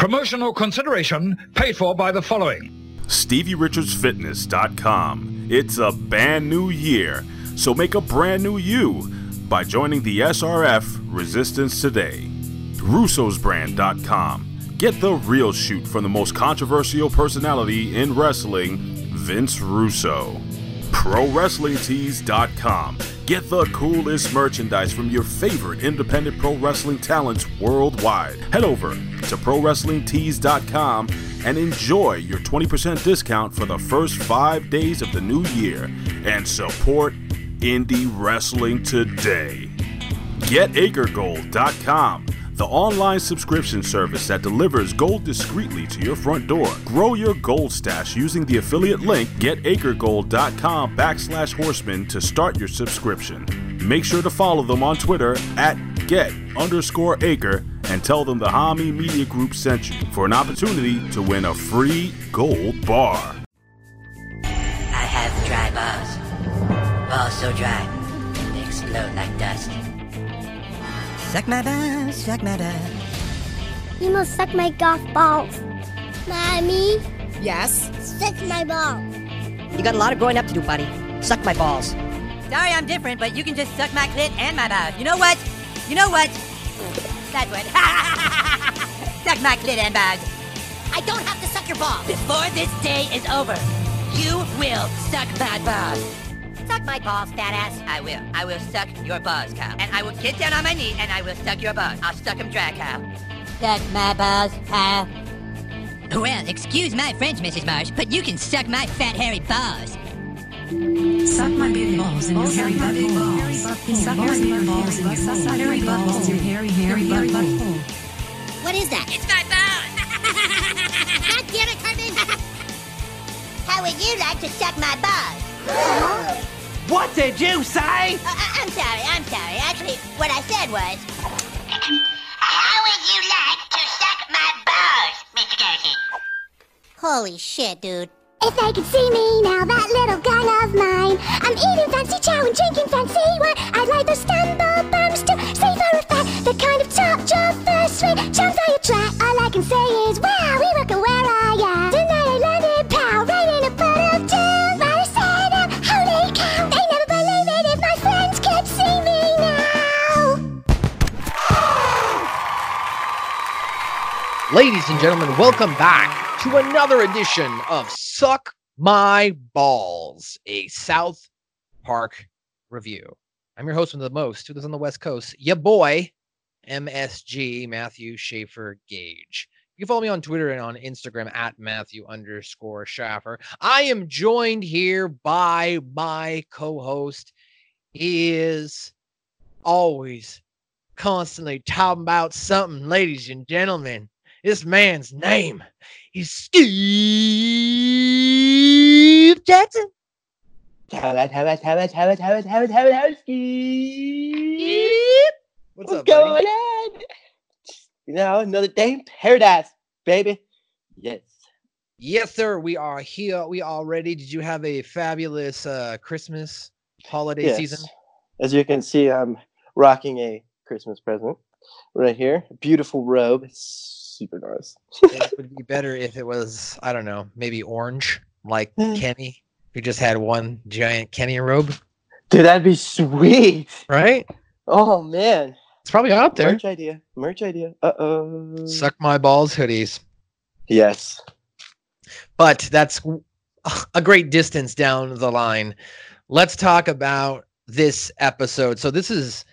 Promotional consideration paid for by the following. stevierichardsfitness.com. It's a brand new year, so make a brand new you by joining the SRF Resistance today. russo'sbrand.com. Get the real shoot from the most controversial personality in wrestling, Vince Russo. ProWrestlingTees.com. Get the coolest merchandise from your favorite independent pro wrestling talents worldwide. Head over to ProWrestlingTees.com and enjoy your 20% discount for the first 5 days of the new year and support indie wrestling today. GetAcreGold.com. The online subscription service that delivers gold discreetly to your front door. Grow your gold stash using the affiliate link getacregold.com/horseman to start your subscription. Make sure to follow them on Twitter at @get_acre and tell them the Hamin Media Group sent you for an opportunity to win a free gold bar. I have dry balls. Balls so dry, they explode like dust. Suck my balls, suck my balls. You must suck my golf balls. Mommy? Yes? Suck my balls. You got a lot of growing up to do, buddy. Suck my balls. Sorry I'm different, but you can just suck my clit and my balls. You know what? You know what? That one. Suck my clit and balls. I don't have to suck your balls. Before this day is over, you will suck my balls. Suck my balls, fat ass. I will. I will suck your balls, Kyle. And I will get down on my knee and I will suck your balls. I'll suck them dry, Kyle. Suck my balls, Kyle. Well, excuse my French, Mrs. Marsh, but you can suck my fat, hairy balls. Suck my big balls and your hairy butt hole. Suck your big balls and your hairy butt hole. Your hairy, hairy butt hole. What is that? It's my balls. Not Eric Cartman. How would you like to suck my balls? What did you say? I'm sorry, I'm sorry. Actually, what I said was... How would you like to suck my balls, Mr. Garrison? Holy shit, dude. If they could see me now, that little gun of mine. I'm eating fancy chow and drinking fancy wine. I'd like those scandal bums to say for a fact. The kind of top job first rate chance I attract. All I can say is, wow, we look at where I am. Tonight I landed, pal, right in a butt of jail. Ladies and gentlemen, welcome back to another edition of Suck My Balls, a South Park review. I'm your host with the most, who lives on the West Coast, your boy, MSG, Matthew Shaffer Gage. You can follow me on Twitter and on Instagram at Matthew_Shaffer. I am joined here by my co-host. He is always constantly talking about something, ladies and gentlemen. This man's name is Steve Johnson. Steve. What's up, going on? You know, another day in paradise, baby. Yes. Yes, sir. We are here. We are ready. Did you have a fabulous Christmas holiday season? As you can see, I'm rocking a Christmas present right here. A beautiful robe. It's super nice. It would be better if it was, I don't know, maybe orange, like Kenny, who just had one giant Kenny robe. Dude, that'd be sweet. Right? Oh, man. It's probably out there. Merch idea. Uh-oh. Suck My Balls hoodies. Yes. But that's a great distance down the line. Let's talk about this episode. So this is...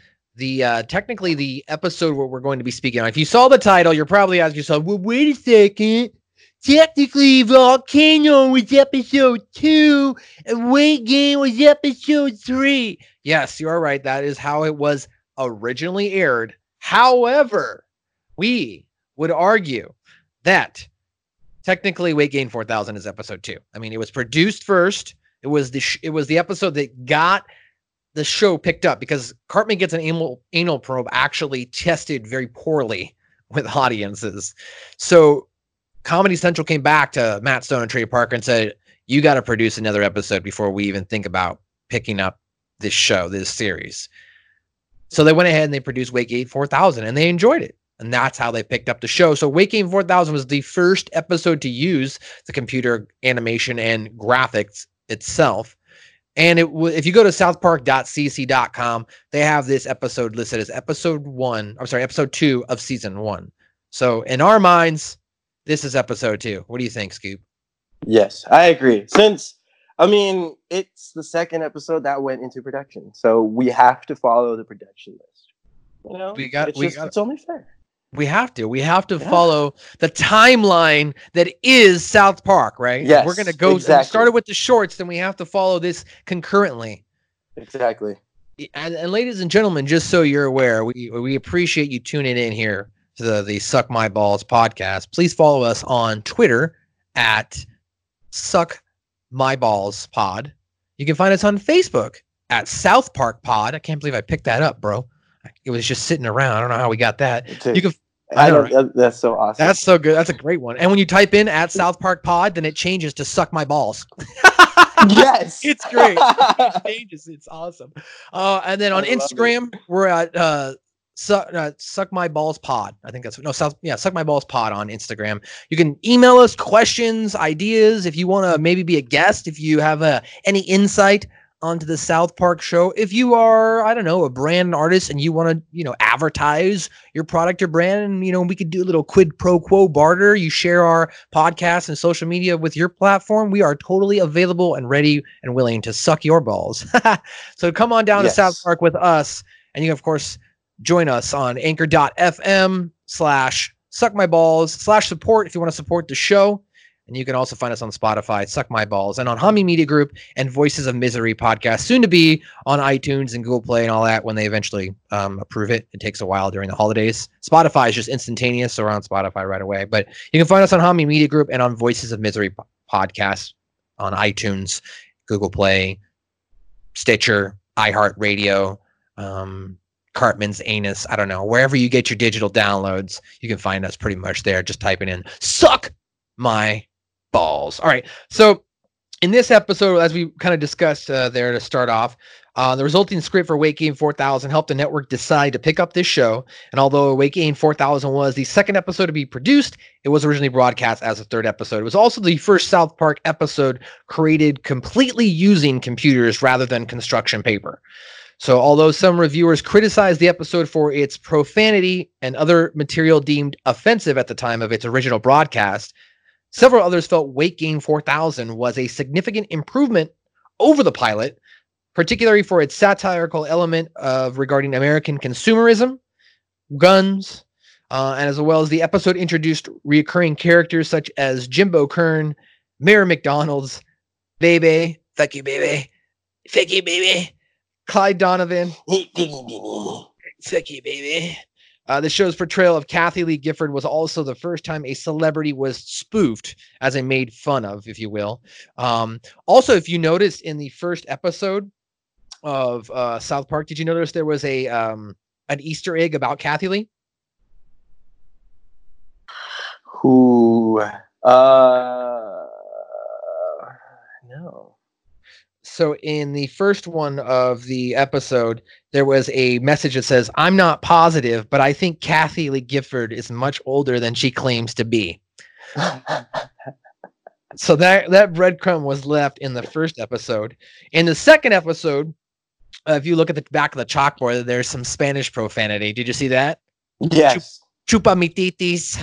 Technically the episode where we're going to be speaking on. If you saw the title, you're probably asking yourself, well, wait a second. Technically, Volcano was episode 2 and Weight Gain was episode 3. Yes, you are right. That is how it was originally aired. However, we would argue that technically Weight Gain 4000 is episode 2. I mean, it was produced first. It was the episode that got the show picked up because Cartman Gets an Anal Probe actually tested very poorly with audiences. So Comedy Central came back to Matt Stone and Trey Parker and said, you got to produce another episode before we even think about picking up this show, this series. So they went ahead and they produced Weight Gain 4000 and they enjoyed it. And that's how they picked up the show. So Weight Gain 4000 was the first episode to use the computer animation and graphics itself. And if you go to southpark.cc.com, they have this episode listed as episode 2 of season 1. So in our minds, this is episode 2. What do you think, Scoop? Yes, I agree. Since, I mean, it's the second episode that went into production, so we have to follow the production list. You know, it's only fair. We have to follow the timeline that is South Park, right? Yes, we're going to go. Exactly. We started with the shorts, then we have to follow this concurrently. Exactly. And ladies and gentlemen, just so you're aware, we appreciate you tuning in here to the Suck My Balls podcast. Please follow us on Twitter at Suck My Balls Pod. You can find us on Facebook at South Park Pod. I can't believe I picked that up, bro. It was just sitting around. I don't know how we got that. You can, that's so awesome. That's so good. That's a great one. And when you type in at South Park Pod, then it changes to Suck My Balls. Yes. It's great. It changes. It's awesome. And then on Instagram, we're at Suck My Balls Pod. I think that's Suck My Balls Pod on Instagram. You can email us questions, ideas. If you want to maybe be a guest, if you have any insight onto the South Park show. If you are, I don't know, a brand artist and you want to, advertise your product or brand, and, we could do a little quid pro quo barter. You share our podcast and social media with your platform. We are totally available and ready and willing to suck your balls. So come on down to South Park with us. And you can, of course, join us on anchor.fm/suckmyballs/support if you want to support the show. And you can also find us on Spotify, Suck My Balls, and on Hamin Media Group and Voices of Misery Podcast, soon to be on iTunes and Google Play and all that when they eventually approve it. It takes a while during the holidays. Spotify is just instantaneous, so we're on Spotify right away. But you can find us on Hamin Media Group and on Voices of Misery Podcast on iTunes, Google Play, Stitcher, iHeartRadio, Cartman's anus. I don't know. Wherever you get your digital downloads, you can find us pretty much there. Just typing in Suck My Balls. All right. So in this episode, as we kind of discussed there to start off, the resulting script for Weight Gain 4000 helped the network decide to pick up this show. And although Weight Gain 4000 was the second episode to be produced, it was originally broadcast as the third episode. It was also the first South Park episode created completely using computers rather than construction paper. So although some reviewers criticized the episode for its profanity and other material deemed offensive at the time of its original broadcast, several others felt Weight Gain 4000 was a significant improvement over the pilot, particularly for its satirical element of regarding American consumerism, guns, and as well as the episode introduced reoccurring characters such as Jimbo Kern, Mayor McDonald's, Baby, fuck you, baby, Clyde Donovan, fuck you, baby. The show's portrayal of Kathie Lee Gifford was also the first time a celebrity was spoofed as a made fun of, if you will. Also, if you noticed in the first episode of South Park, did you notice there was a an Easter egg about Kathie Lee? Who? No. So in the first one of the episode, there was a message that says, "I'm not positive, but I think Kathie Lee Gifford is much older than she claims to be." So that breadcrumb was left in the first episode. In the second episode, if you look at the back of the chalkboard, there's some Spanish profanity. Did you see that? Yes. Chupa mi titis.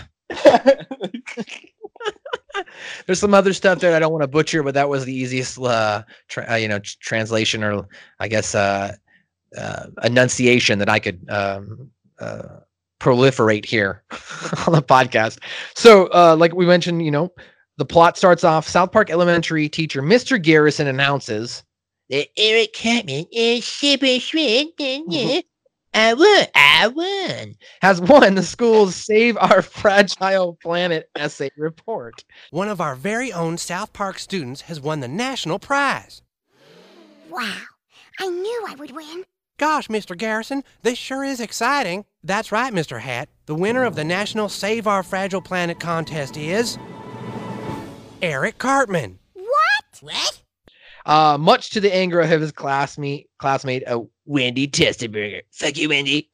There's some other stuff there that I don't want to butcher, but that was the easiest, translation or I guess enunciation that I could proliferate here on the podcast. So, like we mentioned, the plot starts off. South Park Elementary teacher Mr. Garrison announces that Eric Cartman is super sweet. I won. Has won the school's Save Our Fragile Planet essay report. One of our very own South Park students has won the national prize. Wow, I knew I would win. Gosh, Mr. Garrison, this sure is exciting. That's right, Mr. Hat. The winner of the national Save Our Fragile Planet contest is Eric Cartman. What? Much to the anger of his classmate Wendy Testerberger. Fuck you, Wendy.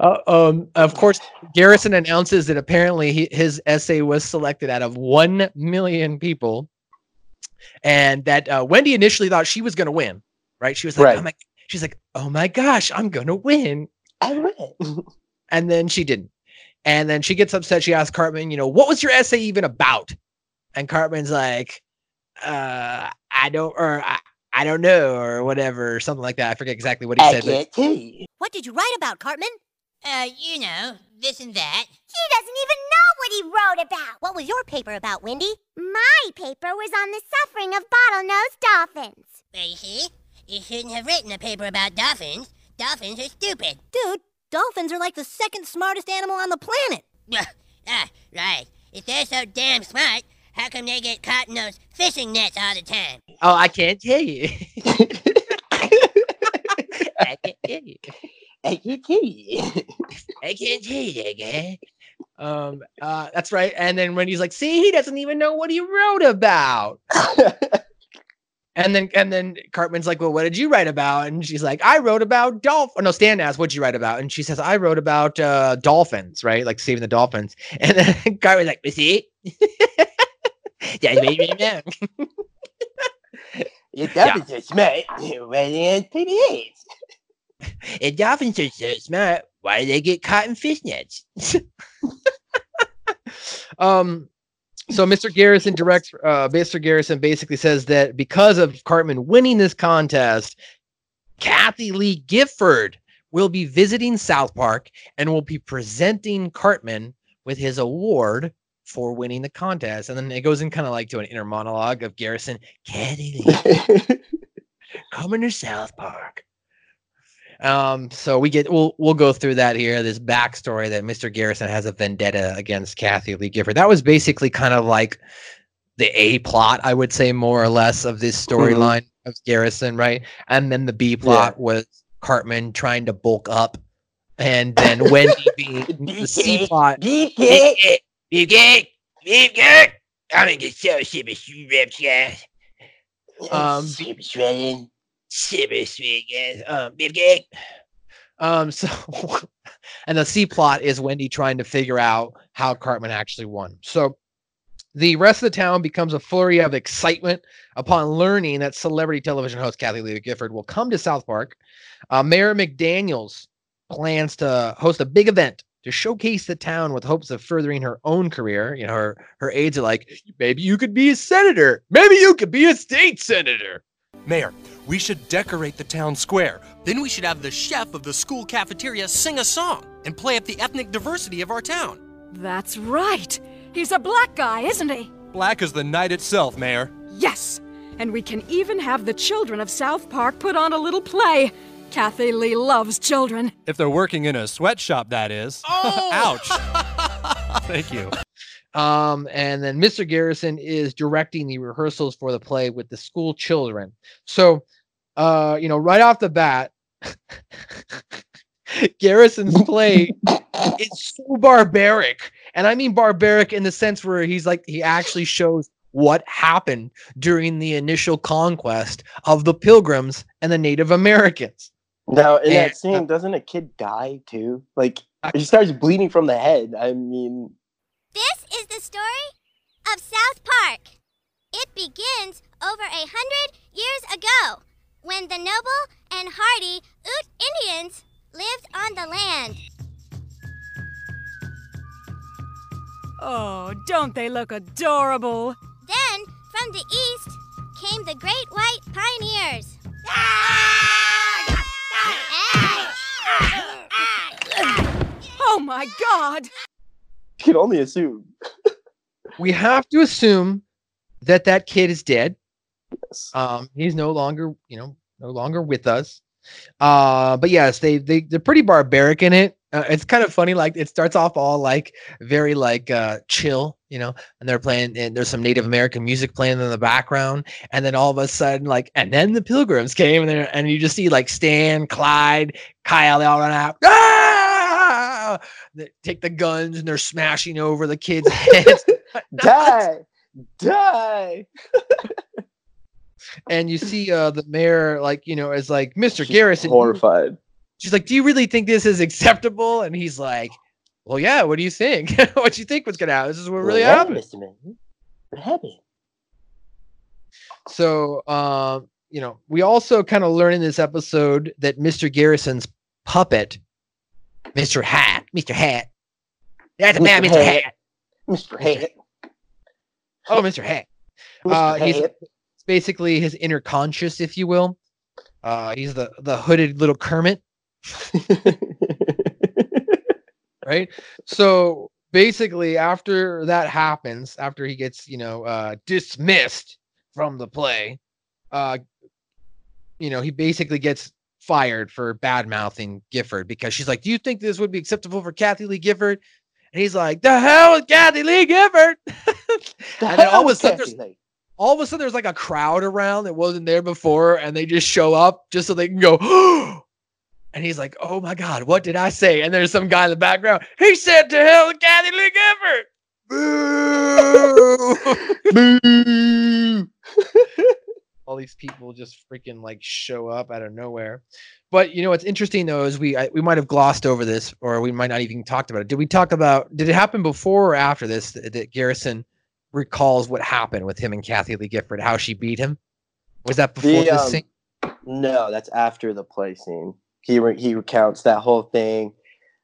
Of course, Garrison announces that apparently his essay was selected out of 1 million people, and that Wendy initially thought she was going to win. Right? She was like, right. She's like, "Oh my gosh, I'm going to win!" And then she didn't. And then she gets upset. She asks Cartman, "You know, what was your essay even about?" And Cartman's like, I don't know, or whatever, or something like that. I forget exactly what he said. What did you write about, Cartman? You know, this and that. He doesn't even know what he wrote about. What was your paper about, Wendy? My paper was on the suffering of bottlenose dolphins. You see? You shouldn't have written a paper about dolphins. Dolphins are stupid. Dude, dolphins are like the second smartest animal on the planet. Right. If they're so damn smart, how come they get caught in those fishing nets all the time? Oh, I can't tell you. I can't tell you. That's right. And then Wendy's like, see, he doesn't even know what he wrote about. And then Cartman's like, well, what did you write about? And she's like, I wrote about dolphins. No, Stan asks, what'd you write about? And she says, I wrote about dolphins, right? Like saving the dolphins. And then Cartman's like, see? Dolphins are so smart. Why do they get caught in fishnets? So Mr. Garrison basically says that because of Cartman winning this contest, Kathie Lee Gifford will be visiting South Park and will be presenting Cartman with his award for winning the contest. And then it goes in kind of like to an inner monologue of Garrison, Kathie Lee, coming to South Park. So we'll go through that here, this backstory that Mr. Garrison has a vendetta against Kathie Lee Gifford. That was basically kind of like the A plot, I would say, more or less, of this storyline of Garrison, right? And then the B plot was Cartman trying to bulk up, and then Wendy being the C plot. BEEFCAKE, I'm gonna get so super shredded. Super shredded. So and the C plot is Wendy trying to figure out how Cartman actually won. So the rest of the town becomes a flurry of excitement upon learning that celebrity television host Kathie Lee Gifford will come to South Park. Mayor McDaniels plans to host a big event to showcase the town with hopes of furthering her own career. You know, her aides are like, maybe you could be a senator. Maybe you could be a state senator. Mayor, we should decorate the town square. Then we should have the chef of the school cafeteria sing a song and play up the ethnic diversity of our town. That's right. He's a black guy, isn't he? Black as the night itself, Mayor. Yes, and we can even have the children of South Park put on a little play. Kathie Lee loves children. If they're working in a sweatshop, that is. Oh! Ouch. Thank you. And then Mr. Garrison is directing the rehearsals for the play with the school children. So, you know, right off the bat, Garrison's play is so barbaric. And I mean barbaric in the sense where he's like, he actually shows what happened during the initial conquest of the Pilgrims and the Native Americans. Now, in that scene, doesn't a kid die too? Like, he starts bleeding from the head. I mean... This is the story of South Park. It begins over 100 years ago when the noble and hardy Ute Indians lived on the land. Oh, don't they look adorable? Then, from the east, came the great white pioneers. Oh my God! Can only assume. We have to assume that that kid is dead. Yes. He's no longer with us. But yes, they're pretty barbaric in it. It's kind of funny. Like it starts off all like very like chill, you know, and they're playing and there's some Native American music playing in the background. And then all of a sudden, like, and then the Pilgrims came and you just see like Stan, Clyde, Kyle, they all run out. Ah! They take the guns and they're smashing over the kids' heads. Die! And you see the mayor, like, you know, is like, Mr. Garrison. Horrified. she's like, do you really think this is acceptable? And he's like, well, yeah, what do you think? What do you think was going to happen? This is what really happened. What happened? So, you know, we also kind of learn in this episode that Mr. Garrison's puppet, Mr. Hat. That's about Mr. Hat. Mr. Hat. Oh, Mr. Hat. He's basically his inner conscious, if you will. He's the hooded little Kermit. Right? So basically after that happens, after he gets, dismissed from the play, he basically gets fired for bad-mouthing Gifford because she's like, do you think this would be acceptable for Kathie Lee Gifford? And he's like, the hell with Kathie Lee Gifford? And then all of a sudden there's like a crowd around that wasn't there before, and they just show up just so they can go, oh! And he's like, oh my God, what did I say? And there's some guy in the background, he said, to hell with Kathie Lee Gifford! Boo! Boo! All these people just freaking like show up out of nowhere. But you know what's interesting though is we might have glossed over this, or we might not even talked about it. Did we talk about, did it happen before or after this that Garrison recalls what happened with him and Kathie Lee Gifford, how she beat him? Was that before this scene? No, that's after the play scene. He recounts that whole thing,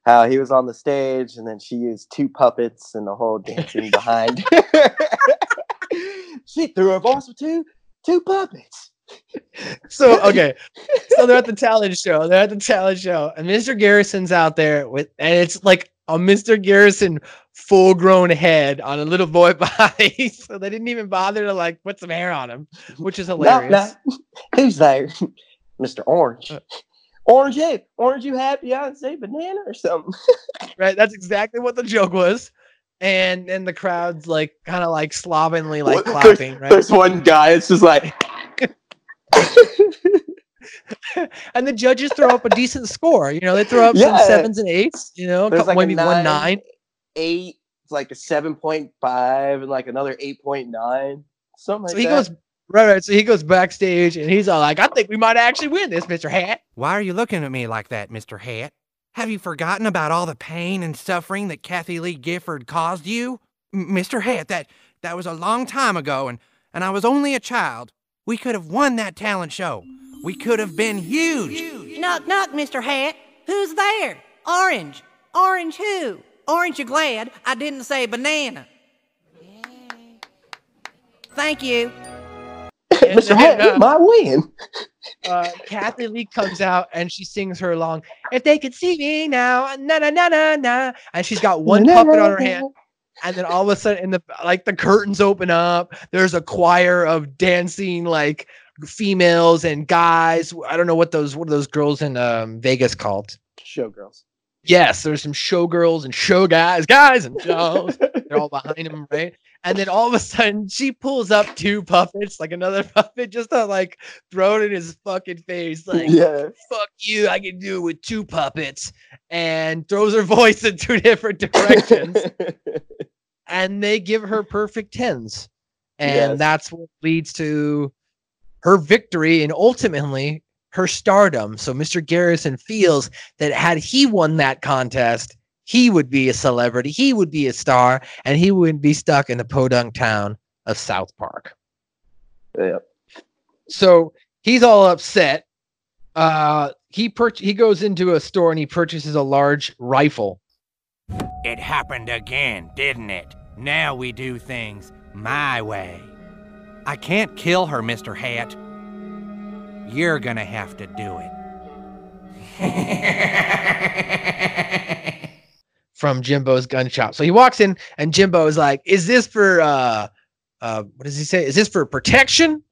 how he was on the stage and then she used two puppets and the whole dancing behind. She threw her balls with two puppets. So, okay. So they're at the talent show. And Mr. Garrison's out there and it's like a Mr. Garrison full-grown head on a little boy body. So they didn't even bother to like put some hair on him, which is hilarious. No. Who's there? Mr. Orange. Orange Ape. Orange, you happy? I'd say banana or something. Right. That's exactly what the joke was. And then the crowd's like kind of like slovenly like clapping. There's, right? There's one guy, it's just like and the judges throw up a decent score. You know, they throw up some 7s and 8s, there's like maybe 1.98, like a 7.5 and like another 8.9. Something so like that. So he goes backstage and he's all like, I think we might actually win this, Mr. Hat. Why are you looking at me like that, Mr. Hat? Have you forgotten about all the pain and suffering that Kathie Lee Gifford caused you? Mr. Hat, that was a long time ago, and I was only a child. We could have won that talent show. We could have been huge. Knock, knock, Mr. Hat. Who's there? Orange. Orange who? Orange, you glad I didn't say banana. Thank you. Mr. Hat, it might win. Kathie Lee comes out and she sings her along. If they could see me now, na na na na na. And she's got one puppet on her hand. And then all of a sudden, the curtains open up. There's a choir of dancing like females and guys. I don't know what are those girls in Vegas called? Showgirls. Yes, there's some showgirls and show guys and shows. They're all behind him, right? And then all of a sudden, she pulls up two puppets, like another puppet, just to like throw it in his fucking face, like, fuck you, I can do it with two puppets, and throws her voice in two different directions. And they give her perfect 10s. And that's what leads to her victory and ultimately her stardom. So Mr. Garrison feels that had he won that contest, he would be a celebrity, he would be a star, and he wouldn't be stuck in the podunk town of South Park. Yeah. So he's all upset. He goes into a store and he purchases a large rifle. It happened again, didn't it? Now we do things my way. I can't kill her, Mr. Hat. You're gonna have to do it. From Jimbo's gun shop. So he walks in and Jimbo is like, is this for, what does he say? Is this for protection?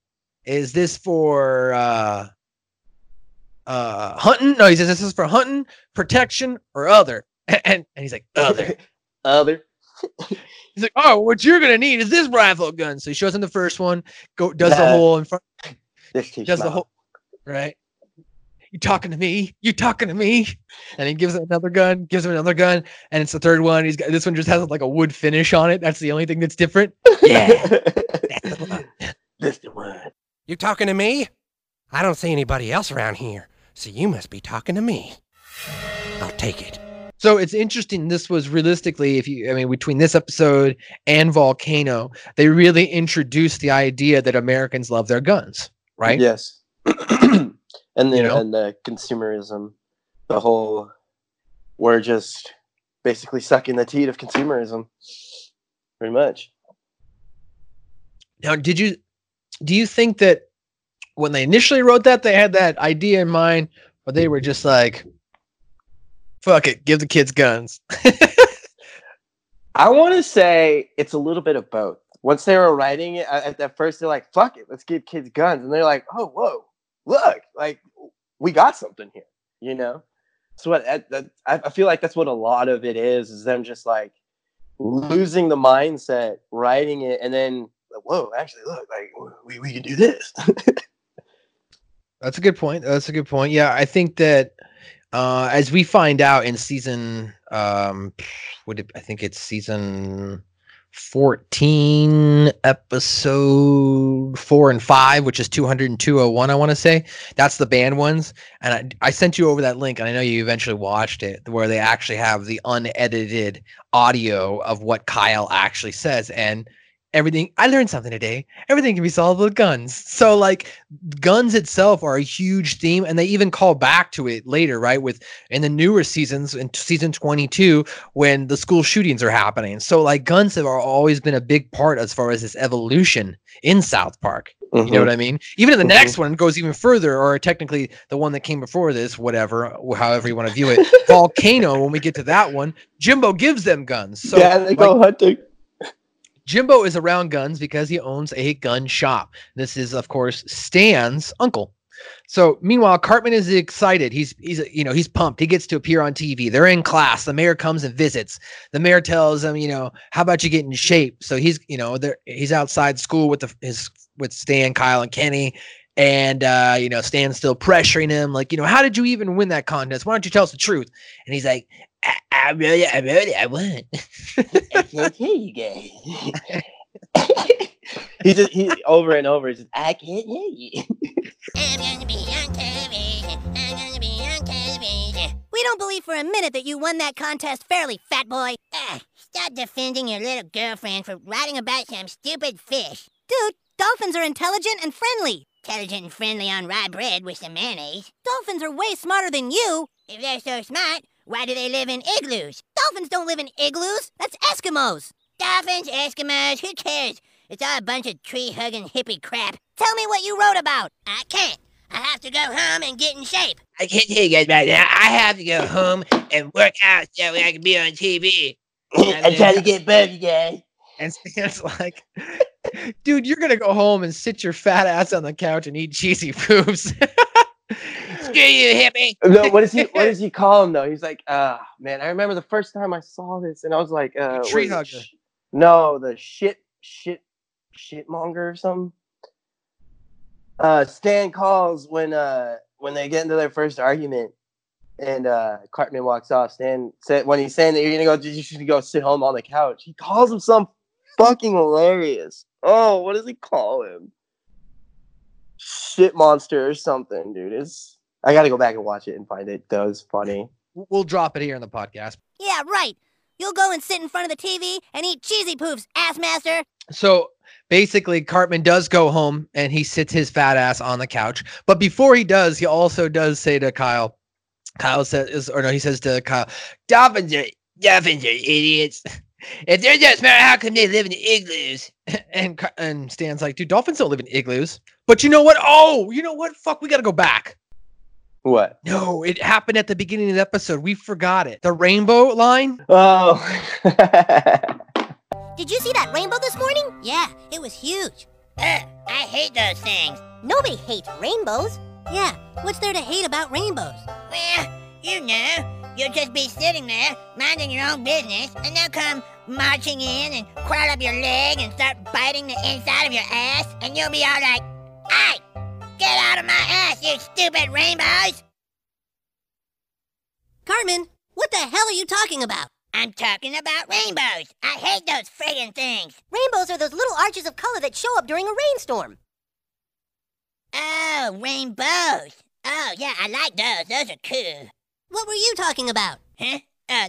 Is this for hunting? No, he says, this is for hunting, protection, or other. And he's like, other. Other. He's like, oh, what you're gonna need is this rifle gun. So he shows him the first one, does the hole in front. Does the whole... Right. You talking to me? And he gives him another gun, and it's the third one. He's got this one just has like a wood finish on it. That's the only thing that's different. Yeah. That's the one. That's the one. You talking to me? I don't see anybody else around here, so you must be talking to me. I'll take it. So it's interesting. This was realistically, between this episode and Volcano, they really introduced the idea that Americans love their guns, right? Yes. And the consumerism, the whole, we're just basically sucking the teat of consumerism, pretty much. Now, do you think that when they initially wrote that, they had that idea in mind, or they were just like, fuck it, give the kids guns? I want to say it's a little bit of both. Once they were writing it, at first they're like, fuck it, let's give kids guns. And they're like, oh, whoa, look, like we got something here, you know? So what I feel like that's what a lot of it is them just like losing the mindset, writing it, and then, whoa, actually, look, like we can do this. That's a good point. That's a good point. Yeah, I think that... as we find out in season, I think it's season 14, episode 4 and 5, which is 200 and 201. I want to say that's the banned ones. And I sent you over that link, and I know you eventually watched it, where they actually have the unedited audio of what Kyle actually says. And everything, I learned something today. Everything can be solved with guns. So like guns itself are a huge theme, and they even call back to it later, right? With in the newer seasons, in season 22, when the school shootings are happening. So like guns have always been a big part as far as this evolution in South Park. Mm-hmm. You know what I mean? Even in the next one, it goes even further, or technically the one that came before this, whatever, however you want to view it. Volcano, when we get to that one, Jimbo gives them guns. So, yeah, and they go hunting. Jimbo is around guns because he owns a gun shop. This is, of course, Stan's uncle. So meanwhile, Cartman is excited. He's pumped. He gets to appear on TV. They're in class. The mayor comes and visits. The mayor tells him, how about you get in shape? So he's outside school with with Stan, Kyle, and Kenny. And, Stan's still pressuring him. Like, how did you even win that contest? Why don't you tell us the truth? And he's like, I won. It's okay, you guys. He's over and over. He's just, I can't hear you. I'm going to be on TV. I'm going to be on TV. We don't believe for a minute that you won that contest fairly, fat boy. Stop defending your little girlfriend for writing about some stupid fish. Dude, dolphins are intelligent and friendly. Intelligent and friendly on rye bread with some mayonnaise. Dolphins are way smarter than you. If they're so smart, why do they live in igloos? Dolphins don't live in igloos. That's Eskimos. Dolphins, Eskimos, who cares? It's all a bunch of tree-hugging hippie crap. Tell me what you wrote about. I can't. I have to go home and get in shape. I can't tell you guys right now. I have to go home and work out so I can be on TV. I'm trying to get both, you guys. And Stan's like, dude, you're going to go home and sit your fat ass on the couch and eat cheesy poops. Screw you, hippie. No, what does he call him, though? He's like, man, I remember the first time I saw this, and I was like, tree hugger. The shitmonger or something. Stan calls when they get into their first argument, and Cartman walks off. Stan said, when he's saying that you should go sit home on the couch, he calls him some fucking hilarious. Oh, what does he call him? Shit monster or something, dude. I gotta go back and watch it and find it. That was funny. We'll drop it here in the podcast. Yeah, right. You'll go and sit in front of the TV and eat cheesy poofs, ass master. So basically, Cartman does go home and he sits his fat ass on the couch. But before he does, he also does say to Kyle. He says to Kyle, "Dolphins are idiots. If they're that smart, how come they live in igloos?" And Stan's like, dude, dolphins don't live in igloos. But you know what? Oh, you know what? Fuck, we got to go back. What? No, it happened at the beginning of the episode. We forgot it. The rainbow line. Oh. Did you see that rainbow this morning? Yeah, it was huge. Ugh, I hate those things. Nobody hates rainbows. Yeah, what's there to hate about rainbows? Well, you'll just be sitting there, minding your own business, and they'll come marching in and crawl up your leg and start biting the inside of your ass, and you'll be all like, "Hey, get out of my ass, you stupid rainbows!" Cartman, what the hell are you talking about? I'm talking about rainbows. I hate those friggin' things. Rainbows are those little arches of color that show up during a rainstorm. Oh, rainbows. Oh, yeah, I like those. Those are cool. What were you talking about? Huh?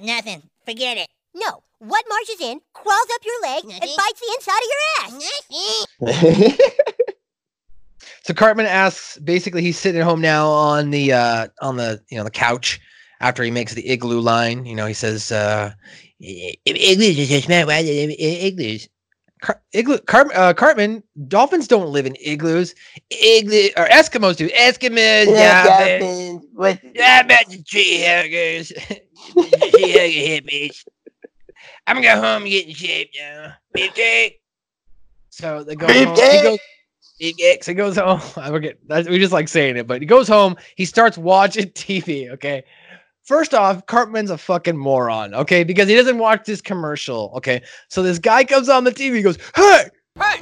Nothing. Forget it. No. What marches in, crawls up your leg, and bites the inside of your ass? So Cartman asks, basically he's sitting at home now on the couch after he makes the igloo line. You know, he says, igloos is just mad. Why igloos? Cartman, dolphins don't live in igloos. Or Eskimos do. Eskimos, yeah. What? I'm about to tree huggers. Tree hugger hippies. I'm going to go home and get in shape now. Beefcake. So they go home. He goes home. We just like saying it, but he goes home. He starts watching TV, okay? First off, Cartman's a fucking moron, okay? Because he doesn't watch this commercial, okay? So this guy comes on the TV, he goes, Hey,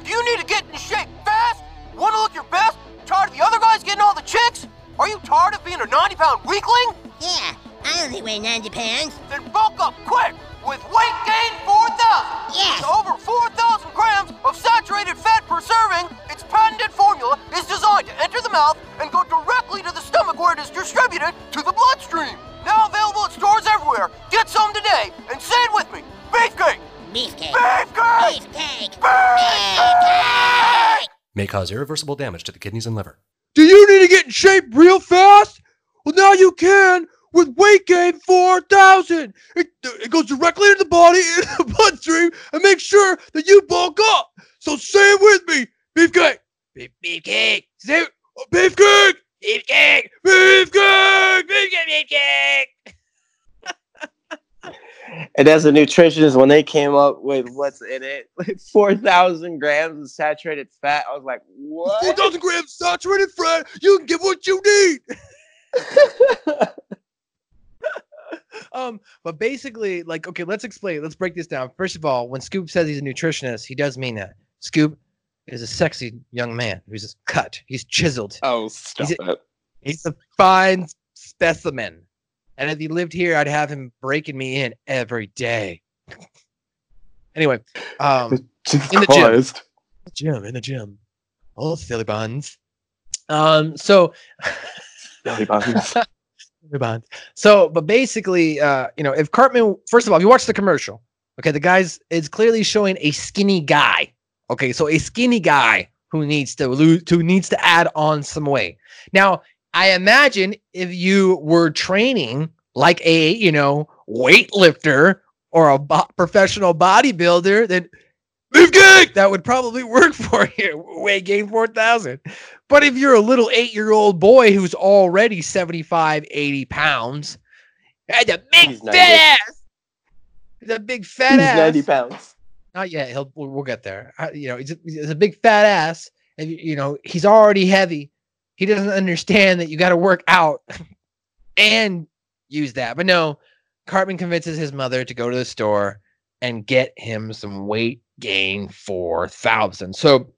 you need to get in shape fast? Want to look your best? Tired of the other guys getting all the chicks? Are you tired of being a 90-pound weakling? Yeah, I only weigh 90 pounds. Then bulk up quick with Weight Gain 4000. Yes. With over 4,000 grams of saturated fat per serving, its patented formula is designed to enter the mouth and go directly to the stomach where it is distributed to the bloodstream. Now available at stores everywhere. Get some today and say it with me. Beefcake! Beefcake! Beefcake! Beefcake! Beefcake! May cause irreversible damage to the kidneys and liver. Do you need to get in shape real fast? Well, now you can with Weight Gain 4000. It goes directly into the body, into the bloodstream, and makes sure that you bulk up. So say it with me. Beefcake! Beefcake! Say it. Oh, beefcake! Beefcake! Beefcake! Beefcake! Beefcake! And as a nutritionist, when they came up with what's in it, like 4,000 grams of saturated fat, I was like, what? 4,000 grams of saturated fat? You can get what you need! But basically, like, okay, let's explain. Let's break this down. First of all, when Scoop says he's a nutritionist, he does mean that. Scoop is a sexy young man who's just cut. He's chiseled. Oh, stop it. He's a fine specimen. And if he lived here, I'd have him breaking me in every day. Anyway, in the gym. Oh, silly buns. Silly buns. So, but basically, you know, if Cartman, first of all, if you watch the commercial, okay, the guy's, it's clearly showing a skinny guy. Okay, so a skinny guy who needs to lose, who needs to add on some weight. Now, I imagine if you were training like a, you know, weightlifter or a professional bodybuilder, then beefcake, that would probably work for you. Weight Gain 4000. But if you're a little 8-year-old boy who's already 75, 80 pounds, and a big fat ass, the big fat ass, 90 pounds. Not yet. We'll get there. You know, he's a big fat ass, and you know he's already heavy. He doesn't understand that you got to work out and use that. But no, Cartman convinces his mother to go to the store and get him some Weight Gain 4000. So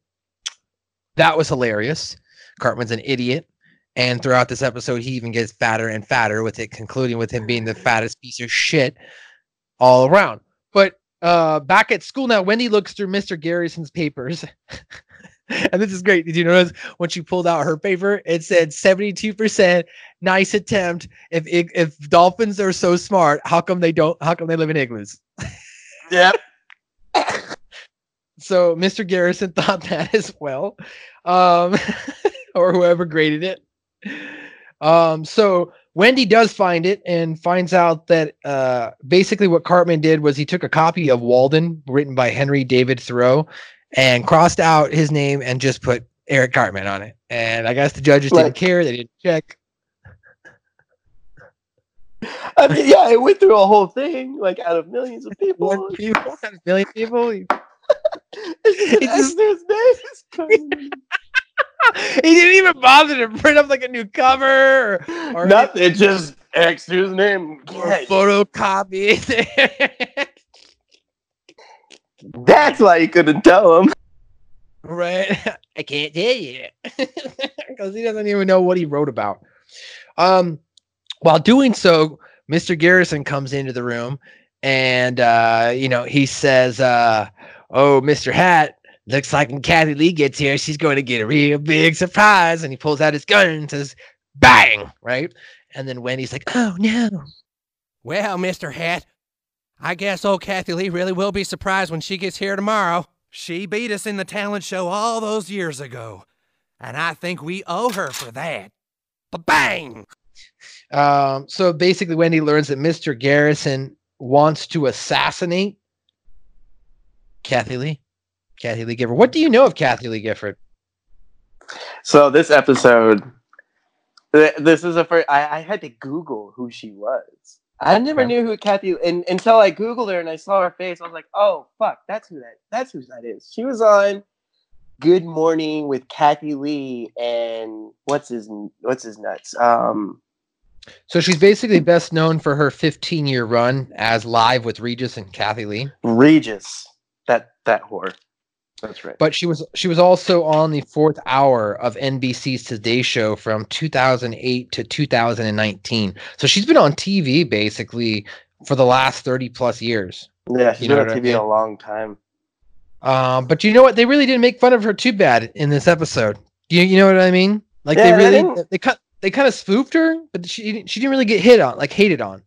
that was hilarious. Cartman's an idiot, and throughout this episode, he even gets fatter and fatter, with it concluding with him being the fattest piece of shit all around. But back at school now, Wendy looks through Mr. Garrison's papers. And this is great. Did you notice when she pulled out her paper, it said 72% nice attempt. If dolphins are so smart, how come they live in igloos? Yep. So Mr. Garrison thought that as well. Or whoever graded it. So Wendy does find it and finds out that basically what Cartman did was he took a copy of Walden written by Henry David Thoreau and crossed out his name and just put Eric Cartman on it. And I guess the judges didn't care. They didn't check. I mean, yeah, it went through a whole thing, like out of millions of people. Out of a million people. It's just his name. He didn't even bother to print up like a new cover or nothing. It just X his name. Yes. Photocopy. That's why you couldn't tell him. Right. I can't tell you. Because he doesn't even know what he wrote about. While doing so, Mr. Garrison comes into the room and you know, he says, oh, Mr. Hat. Looks like when Kathie Lee gets here, she's going to get a real big surprise. And he pulls out his gun and says, bang, right? And then Wendy's like, oh, no. Well, Mr. Hat, I guess old Kathie Lee really will be surprised when she gets here tomorrow. She beat us in the talent show all those years ago. And I think we owe her for that. Ba-bang! So basically, Wendy learns that Mr. Garrison wants to assassinate Kathie Lee. Kathie Lee Gifford. What do you know of Kathie Lee Gifford? So this episode, this is the first, I had to Google who she was. I never knew who Kathie, and until I Googled her and I saw her face, I was like, oh, fuck, that's who that is. She was on Good Morning with Kathie Lee and what's his nuts? So she's basically best known for her 15-year run as Live with Regis and Kathie Lee. Regis. That whore. That's right. But she was also on the Fourth Hour of NBC's Today Show from 2008 to 2019. So she's been on TV basically for the last 30-plus years. Yeah, she's been on TV a long time. But you know what? They really didn't make fun of her too bad in this episode. You know what I mean? Like they kind of spoofed her, but she didn't really get hated on.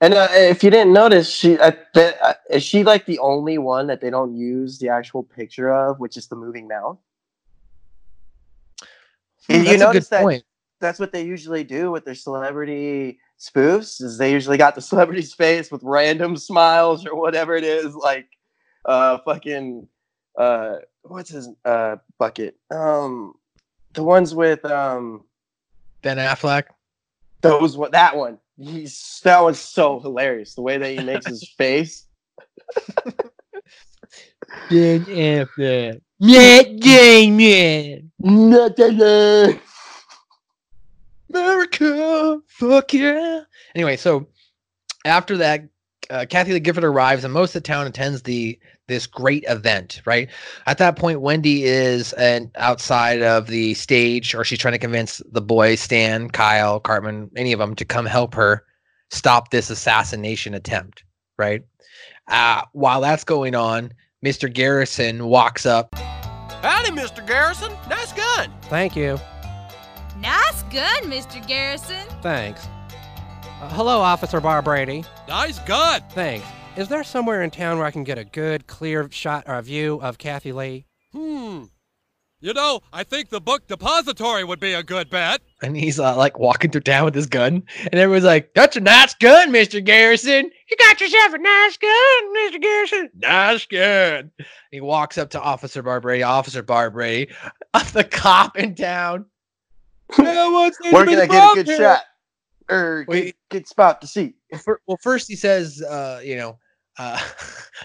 And if you didn't notice, is she like the only one that they don't use the actual picture of, which is the moving mouth? That's you notice that point. That's what they usually do with their celebrity spoofs, is they usually got the celebrity's face with random smiles or whatever it is, like what's his bucket? The ones with Ben Affleck. That one. That was so hilarious. The way that he makes his face. Ben Affleck. Matt Damon. America. Fuck yeah. Anyway, so after that, Kathie Lee Gifford arrives, and most of the town attends this great event, right? At that point, Wendy is outside of the stage, or she's trying to convince the boys, Stan, Kyle, Cartman, any of them, to come help her stop this assassination attempt, right? While that's going on, Mr. Garrison walks up. Howdy, Mr. Garrison. Nice gun. Thank you. Nice gun, Mr. Garrison. Thanks. Hello, Officer Barbrady. Nice gun. Thanks. Is there somewhere in town where I can get a good, clear shot or a view of Kathie Lee? You know, I think the book depository would be a good bet. And he's like walking through town with his gun. And everyone's like, that's a nice gun, Mr. Garrison. You got yourself a nice gun, Mr. Garrison. Nice gun. And he walks up to Officer Barbrady. Officer Barbrady, the cop in town. Where can I get a good shot? Good spot to see. Well, first he says,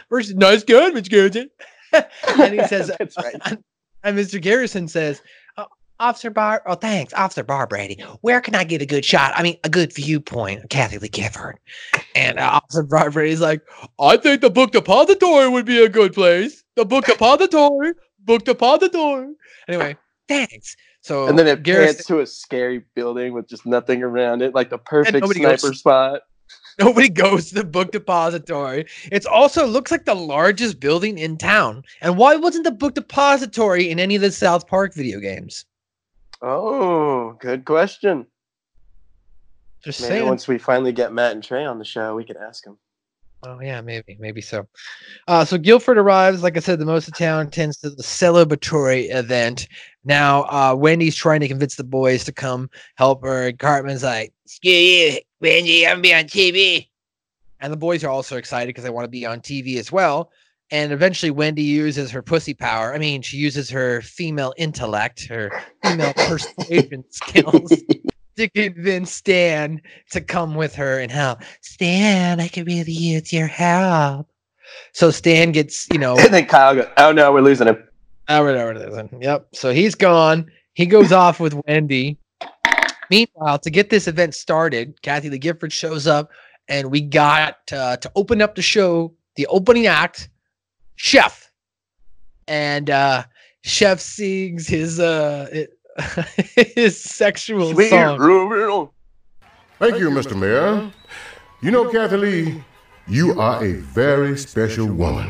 first, nice gun, Mr. Garrison. And he says, that's right. And Mr. Garrison says, thanks, Officer Barbrady. Where can I get a good shot? I mean, a good viewpoint of Kathie Lee Gifford. And Officer Barbrady's like, I think the book depository would be a good place. The book depository, book depository. Anyway, thanks. So, and then it pans to a scary building with just nothing around it, like the perfect sniper spot. Nobody goes to the book depository. It also looks like the largest building in town. And why wasn't the book depository in any of the South Park video games? Oh, good question. Just maybe saying. Once we finally get Matt and Trey on the show, we can ask them. Oh, yeah, maybe so. So Gifford arrives. Like I said, the most of town attends to the celebratory event. Now, Wendy's trying to convince the boys to come help her. And Cartman's like, screw you, Wendy, I'm going to be on TV. And the boys are also excited because they want to be on TV as well. And eventually, Wendy uses her pussy power. I mean, she uses her female intellect, her female persuasion skills. To convince Stan to come with her and help. Stan, I could really use your help. So Stan gets, and then Kyle goes, oh no, we're losing him. Oh, we're losing him. Yep. So he's gone. He goes off with Wendy. Meanwhile, to get this event started, Kathie Lee Gifford shows up, and we got to open up the show, the opening act, Chef. And Chef sings his sexual song. Thank you, Mr. Mayor. You know, Kathie Lee, you are a very special woman.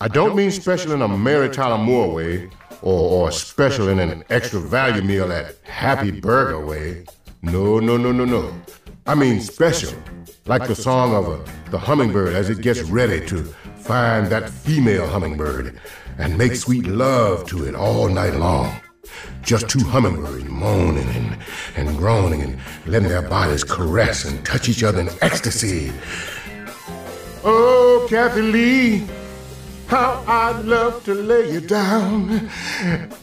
I don't mean special in a Mary Tyler Moore way, or special in an extra value meal at Happy Burger way. No. I mean special, like the song of the hummingbird as it gets ready to find that female hummingbird and make sweet love to it all night long. Just two hummingbirds moaning and groaning and letting their bodies caress and touch each other in ecstasy. Oh, Kathie Lee, how I'd love to lay you down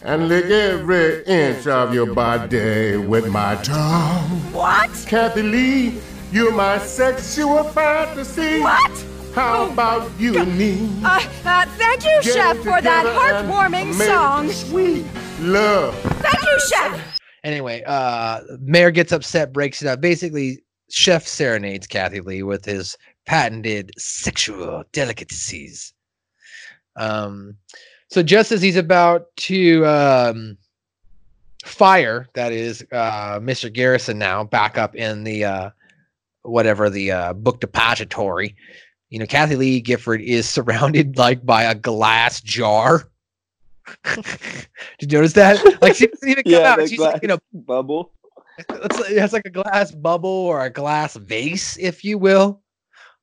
and lick every inch of your body with my tongue. What? Kathie Lee, you're my sexual fantasy. What? How about you and me? Thank you, Chef, for that heartwarming song. Sweet love. Thank you, Chef. Anyway, Mayor gets upset, breaks it up. Basically, Chef serenades Kathie Lee with his patented sexual delicacies. So just as he's about to fire, that is, Mr. Garrison now back up in the book depository. You know, Kathie Lee Gifford is surrounded like by a glass jar. Did you notice that? Like she doesn't even come out. She's like in a bubble. It's like a glass bubble or a glass vase, if you will.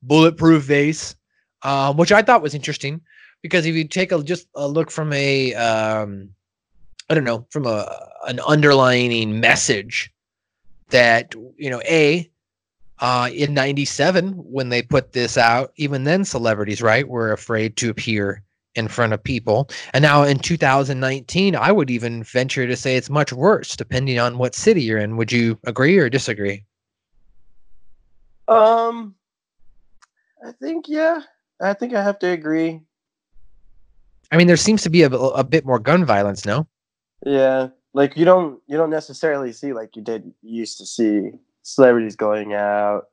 Bulletproof vase, which I thought was interesting because if you take a look from an underlining message that, you know, in 97 when they put this out, even then celebrities, right, were afraid to appear in front of people. And now in 2019, I would even venture to say it's much worse depending on what city you're in. Would you agree or disagree? I think, yeah. I think I have to agree. I mean, there seems to be a bit more gun violence, no? Yeah. Like, you don't necessarily see, like you did used to see, celebrities going out,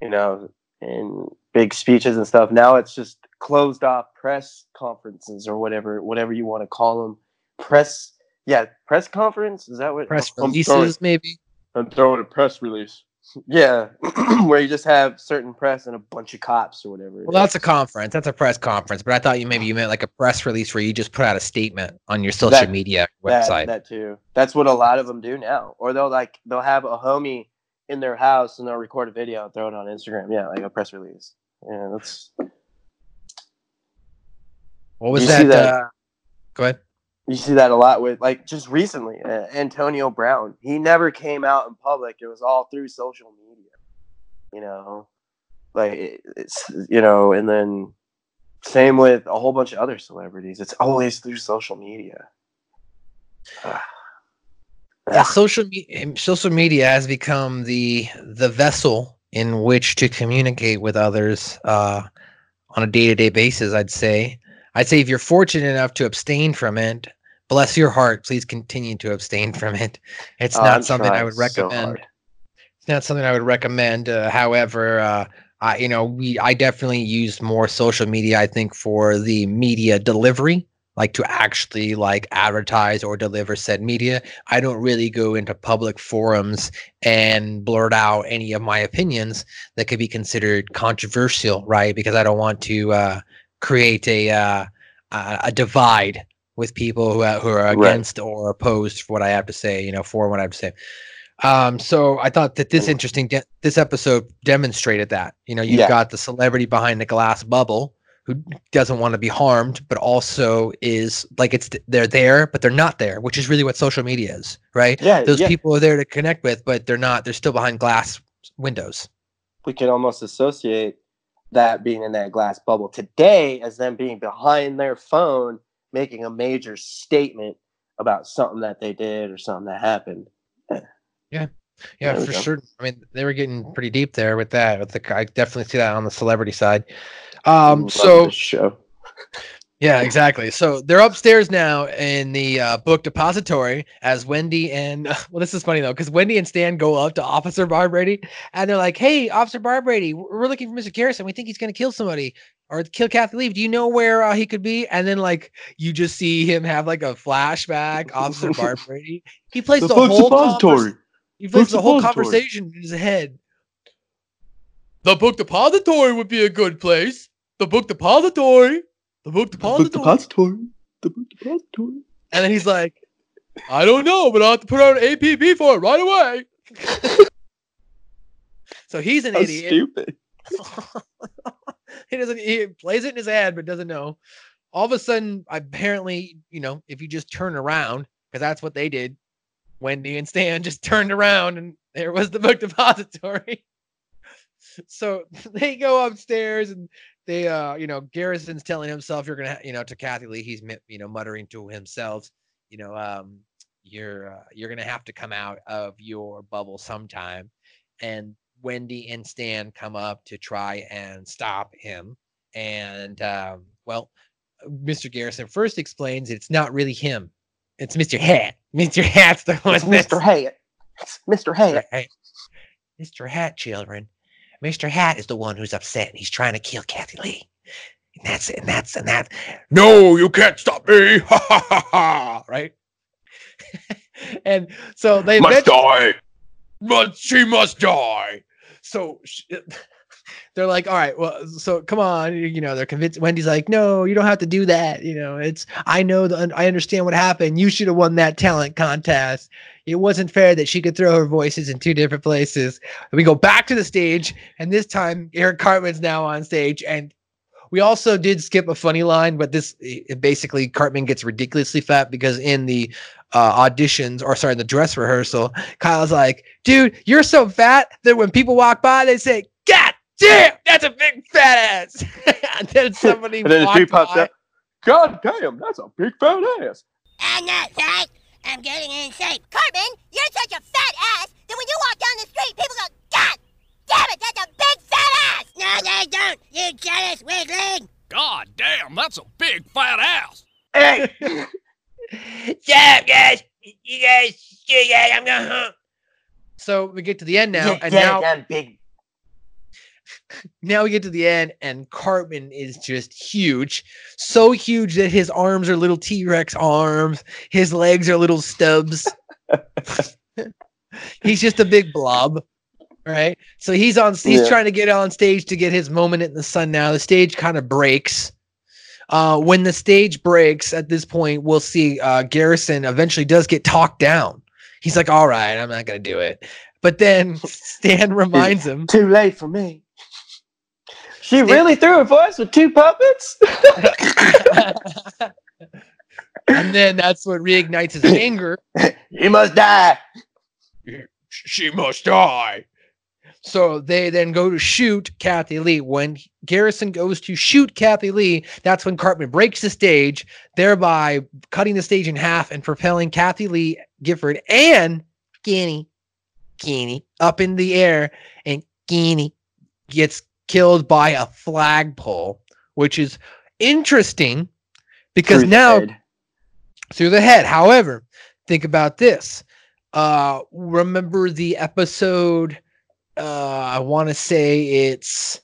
you know, in big speeches and stuff. Now it's just closed-off press conferences or whatever you want to call them. Press conference? Is that what? Press releases, maybe? I'm throwing a press release. Yeah, where you just have certain press and a bunch of cops or whatever. Well, that's a conference. That's a press conference. But I thought you meant like a press release where you just put out a statement on your social media website. That too. That's what a lot of them do now. Or they'll have a homie in their house and they'll record a video and throw it on Instagram. Yeah, like a press release. Yeah, that's. What was that? Go ahead. You see that a lot with, like, just recently, Antonio Brown. He never came out in public. It was all through social media, you know, like it's, you know, and then same with a whole bunch of other celebrities. It's always through social media. Yeah, social media has become the vessel in which to communicate with others on a day-to-day basis, I'd say if you're fortunate enough to abstain from it, bless your heart, please continue to abstain from it. It's not something I would recommend. It's not something I would recommend. However, I definitely use more social media, I think, for the media delivery, like to actually like advertise or deliver said media. I don't really go into public forums and blurt out any of my opinions that could be considered controversial, right? Because I don't want to create a divide with people who are against or opposed for what I have to say, you know, for what I have to say. So I thought that this episode demonstrated that, you know, you've got the celebrity behind the glass bubble who doesn't want to be harmed, but also is like they're there, but they're not there, which is really what social media is, right? Yeah, those people are there to connect with, but they're not. They're still behind glass windows. We can almost associate that being in that glass bubble today as them being behind their phone, making a major statement about something that they did or something that happened. Yeah, for sure. I mean, they were getting pretty deep there with that. I definitely see that on the celebrity side. Yeah, exactly. So they're upstairs now in the book depository as Wendy and this is funny though, because Wendy and Stan go up to Officer Barbrady and they're like, "Hey, Officer Barbrady, we're looking for Mr. Garrison. We think he's going to kill somebody or kill Kathie Lee. Do you know where he could be?" And then like you just see him have like a flashback. Officer Barbrady, he plays the whole conversation in his head. The book depository would be a good place. The book depository. The book depository. And then he's like, "I don't know, but I'll have to put out an APB for it right away." So he's an idiot. Stupid. He doesn't. He plays it in his ad, but doesn't know. All of a sudden, apparently, you know, if you just turn around, because that's what they did. Wendy and Stan just turned around, and there was the book depository. So they go upstairs, and they, you know, Garrison's telling himself, "You're gonna," you know, to Kathie Lee, he's, you know, muttering to himself, you know, you're gonna have to come out of your bubble sometime." And Wendy and Stan come up to try and stop him. And well, Mr. Garrison first explains it's not really him; it's Mr. Hat. Mr. Hat's the one. Mr. Hat. Mr. Hat. Mr. Hat, children. Mr. Hat is the one who's upset. He's trying to kill Kathie Lee. And that's it. And that's and that. No, you can't stop me. Ha ha ha ha. Right. And so they must die. But she must die. So they're like, all right, well, so come on. You know, they're convinced. Wendy's like, no, you don't have to do that. You know, it's, I know, I understand what happened. You should have won that talent contest. It wasn't fair that she could throw her voices in two different places. And we go back to the stage. And this time, Eric Cartman's now on stage. And we also did skip a funny line, but this basically Cartman gets ridiculously fat because in the auditions, or sorry, the dress rehearsal, Kyle's like, dude, you're so fat that when people walk by, they say, God damn, that's a big fat ass. And then somebody and then the dude pops up, God damn, that's a big fat ass. I'm not fat. I'm getting in shape. Cartman, you're such a fat ass that when you walk down the street, people go, God damn it, that's a big fat ass. No, they don't, you jealous wigling. God damn, that's a big fat ass. Hey. Yeah, guys, you guys, yeah, I'm going home. So we get to the end now, and now we get to the end, and Cartman is just huge, so huge that his arms are little T-Rex arms, his legs are little stubs. He's just a big blob, right? So he's on, he's trying to get on stage to get his moment in the sun. Now the stage kind of breaks. When the stage breaks at this point, we'll see Garrison eventually does get talked down. He's like, all right, I'm not going to do it. But then Stan reminds him. Too late for me. She really threw her voice with two puppets? And then that's what reignites his anger. He must die. She must die. So they then go to shoot Kathie Lee. When Garrison goes to shoot Kathie Lee, that's when Cartman breaks the stage, thereby cutting the stage in half and propelling Kathie Lee Gifford and Kenny up in the air. And Kenny gets killed by a flagpole, which is interesting because through the head. However, think about this. Remember the episode... I want to say it's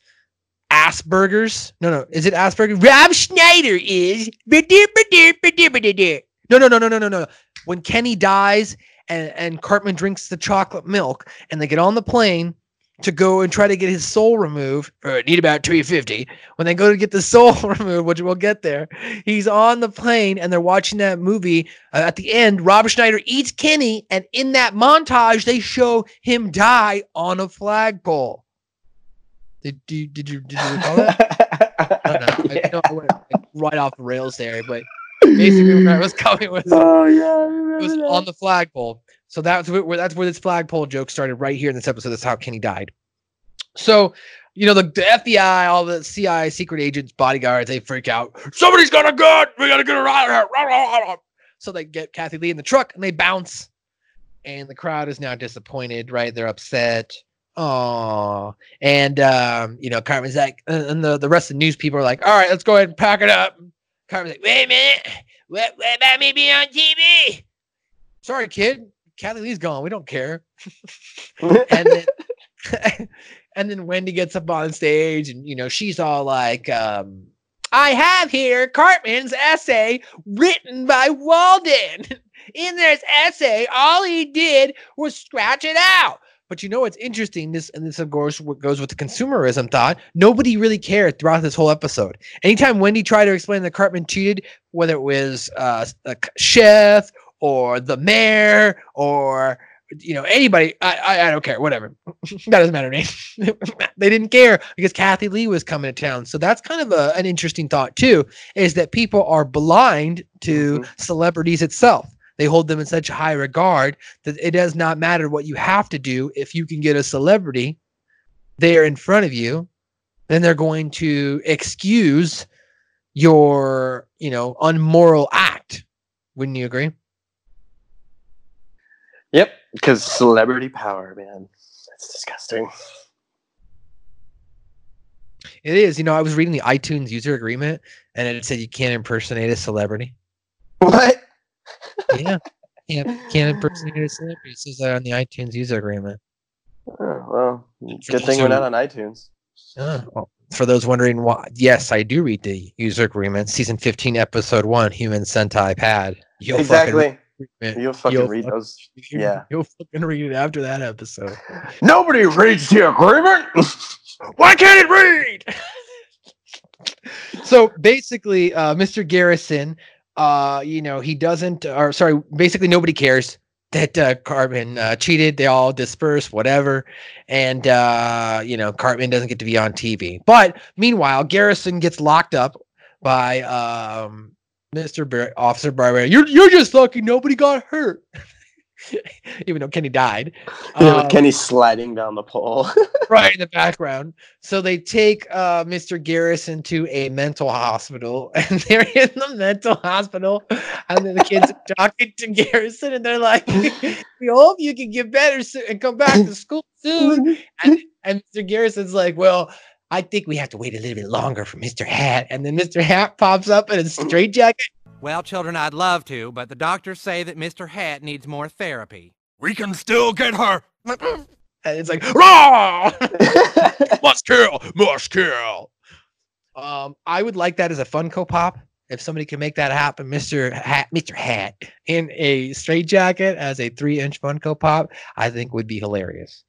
Asperger's. No, is it Asperger's? Rob Schneider is. No. When Kenny dies and Cartman drinks the chocolate milk and they get on the plane to go and try to get his soul removed, or need about $350. When they go to get the soul removed, which we'll get there, he's on the plane and they're watching that movie. At the end, Rob Schneider eats Kenny, and in that montage, they show him die on a flagpole. Did you recall that? I went right off the rails there, but basically where I was coming with it was on the flagpole. So that's where this flagpole joke started right here in this episode. That's how Kenny died. So, you know, the FBI, all the CI, secret agents, bodyguards, they freak out. Somebody's got a gun. We got to get her out of here. So they get Kathie Lee in the truck and they bounce. And the crowd is now disappointed, right? They're upset. Aww. And, you know, Cartman's like, and the rest of the news people are like, all right, let's go ahead and pack it up. Cartman's like, wait a minute. What about me being on TV? Sorry, kid. Kathie Lee's gone. We don't care. and then Wendy gets up on stage and, you know, she's all like, I have here Cartman's essay written by Walden. In this essay, all he did was scratch it out. But you know what's interesting? This of course goes with the consumerism thought. Nobody really cared throughout this whole episode. Anytime Wendy tried to explain that Cartman cheated, whether it was a chef or the mayor or you know, anybody, I don't care, whatever. That doesn't matter to me. They didn't care because Kathie Lee was coming to town. So that's kind of an interesting thought too, is that people are blind to celebrities itself. They hold them in such high regard that it does not matter what you have to do. If you can get a celebrity there in front of you, then they're going to excuse your, you know, unmoral act. Wouldn't you agree? Yep, because celebrity power, man. That's disgusting. It is. You know, I was reading the iTunes user agreement, and it said you can't impersonate a celebrity. What? Yeah. Can't impersonate a celebrity. It says that on the iTunes user agreement. Oh, well, good thing we're not on iTunes. Well, for those wondering why, yes, I do read the user agreement. Season 15, episode 1, Human Sentai Pad. Exactly. You'll fucking read those. Yeah. You'll fucking read it after that episode. Nobody reads the agreement. Why can't it read? So basically, Mr. Garrison, you know, he doesn't, or sorry, basically nobody cares that Cartman cheated. They all disperse, whatever. And, you know, Cartman doesn't get to be on TV. But meanwhile, Garrison gets locked up by, Officer Barbrady. You're just lucky nobody got hurt. Even though Kenny died. With Kenny sliding down the pole. Right in the background. So they take Mr. Garrison to a mental hospital, and they're in the mental hospital, and then the kids are talking to Garrison, and they're like, we hope you can get better and come back to school soon. And Mr. Garrison's like, well, I think we have to wait a little bit longer for Mr. Hat. And then Mr. Hat pops up in a straitjacket. Well, children, I'd love to, but the doctors say that Mr. Hat needs more therapy. We can still get her. And it's like, raw! Must kill, must kill. I would like that as a Funko Pop. If somebody can make that happen, Mr. Hat in a straitjacket as a 3-inch Funko Pop, I think would be hilarious.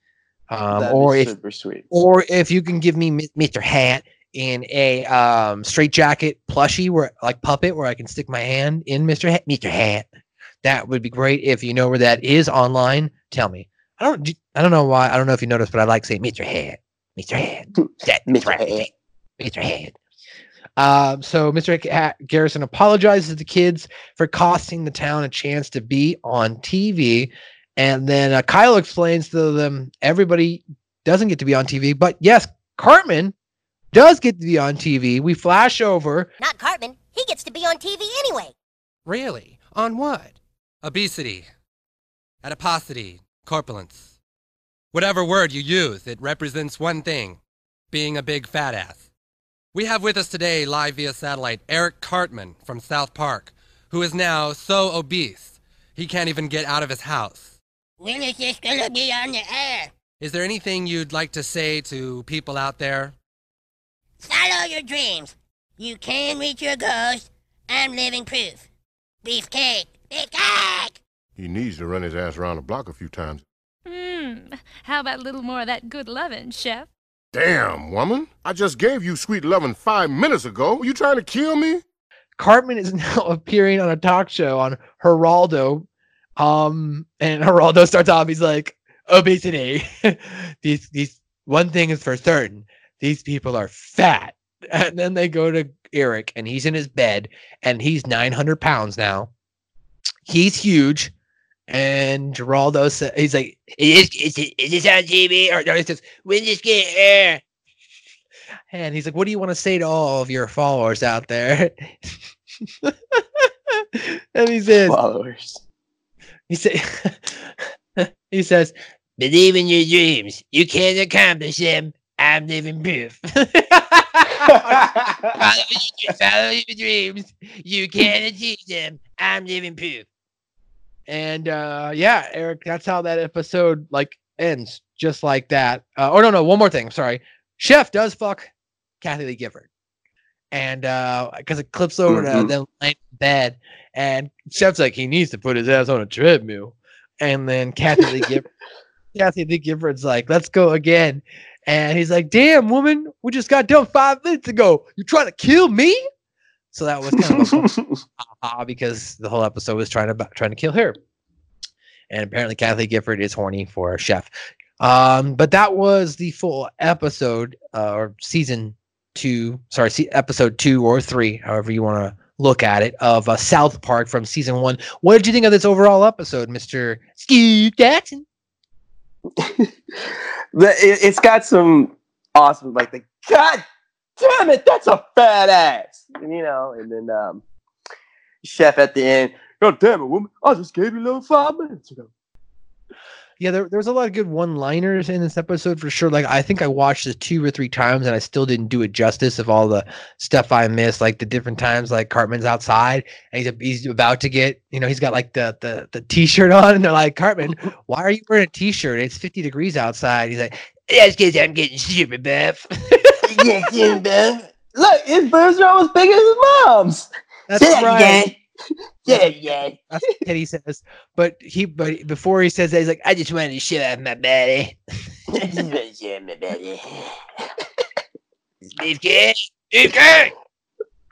Or if you can give me Mr. Hat in a straitjacket plushie, where like puppet, where I can stick my hand in Mr. Hat, that would be great. If you know where that is online, tell me. I don't know why. I don't know if you noticed, but I like saying Mr. Hat, Mr. Hat. So Mr. Garrison apologizes to the kids for costing the town a chance to be on TV. And then Kyle explains to them, everybody doesn't get to be on TV. But yes, Cartman does get to be on TV. We flash over. Not Cartman. He gets to be on TV anyway. Really? On what? Obesity. Adiposity. Corpulence. Whatever word you use, it represents one thing. Being a big fat ass. We have with us today, live via satellite, Eric Cartman from South Park, who is now so obese, he can't even get out of his house. When is this gonna be on the air? Is there anything you'd like to say to people out there? Follow your dreams. You can reach your goals. I'm living proof. Beefcake! Beefcake! He needs to run his ass around the block a few times. How about a little more of that good lovin', Chef? Damn, woman. I just gave you sweet lovin' 5 minutes ago. Were you trying to kill me? Cartman is now appearing on a talk show on Geraldo. And Geraldo starts off, he's like, obesity. These one thing is for certain. These people are fat. And then they go to Eric, and he's in his bed, and he's 900 pounds now. He's huge. And Geraldo says, he's like, is this on TV? Or no, he says, when's this gonna air? And he's like, what do you want to say to all of your followers out there? And he says, followers. He says, believe in your dreams. You can accomplish them. I'm living proof. Follow your dreams. You can achieve them. I'm living proof. And yeah, Eric, that's how that episode like ends, just like that. Oh no, one more thing. Sorry, Chef does fuck Kathie Lee Gifford, and because it clips over to them laying in bed. And Chef's like, he needs to put his ass on a treadmill. And then Kathie Lee Gifford's like, let's go again. And he's like, damn, woman, we just got done 5 minutes ago. You trying to kill me? So that was kind of because the whole episode was trying to kill her. And apparently Kathie Gifford is horny for a chef. But that was the full episode or season two. Sorry, episode 2 or 3, however you want to look at it, of South Park from season 1. What did you think of this overall episode, Mr. Steve Jackson? It's got some awesome, like, the God damn it, that's a fat ass, and, you know, and then chef at the end, God damn it, woman, I just gave you a little 5 minutes ago. Yeah, there was a lot of good one-liners in this episode for sure. Like, I think I watched it 2 or 3 times, and I still didn't do it justice of all the stuff I missed, like the different times, like Cartman's outside, and he's about to get, you know, he's got like the T-shirt on, and they're like, Cartman, why are you wearing a T-shirt? It's 50 degrees outside. He's like, that's because I'm getting stupid, Beth. Yeah, stupid, Beth. Look, his boobs are almost big as his mom's. That's right. Yeah. That's what he says. But before he says that, he's like, I just wanted to shit out my body. BEEFCAKE!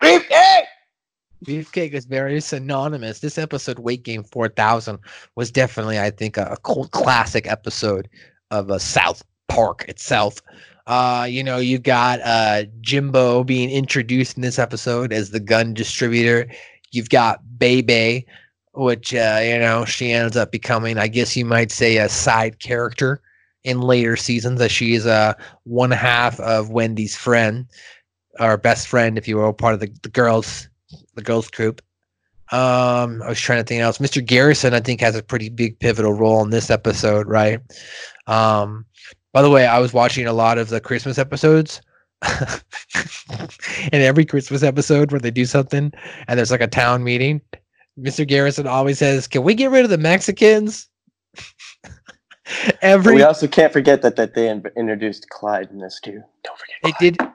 BEEFCAKE is very synonymous. This episode, Weight Gain 4000, was definitely, I think, a cult classic episode of South Park itself. You know, you got Jimbo being introduced in this episode as the gun distributor. You've got Bebe, which, you know, she ends up becoming, I guess you might say, a side character in later seasons, as she is one half of Wendy's friend, or best friend, if you will, part of the girls group. I was trying to think else. Mr. Garrison, I think, has a pretty big pivotal role in this episode, right? By the way, I was watching a lot of the Christmas episodes. And every Christmas episode where they do something and there's like a town meeting, Mr. Garrison always says, can we get rid of the Mexicans? We also can't forget that they introduced Clyde in this too. Don't forget Clyde.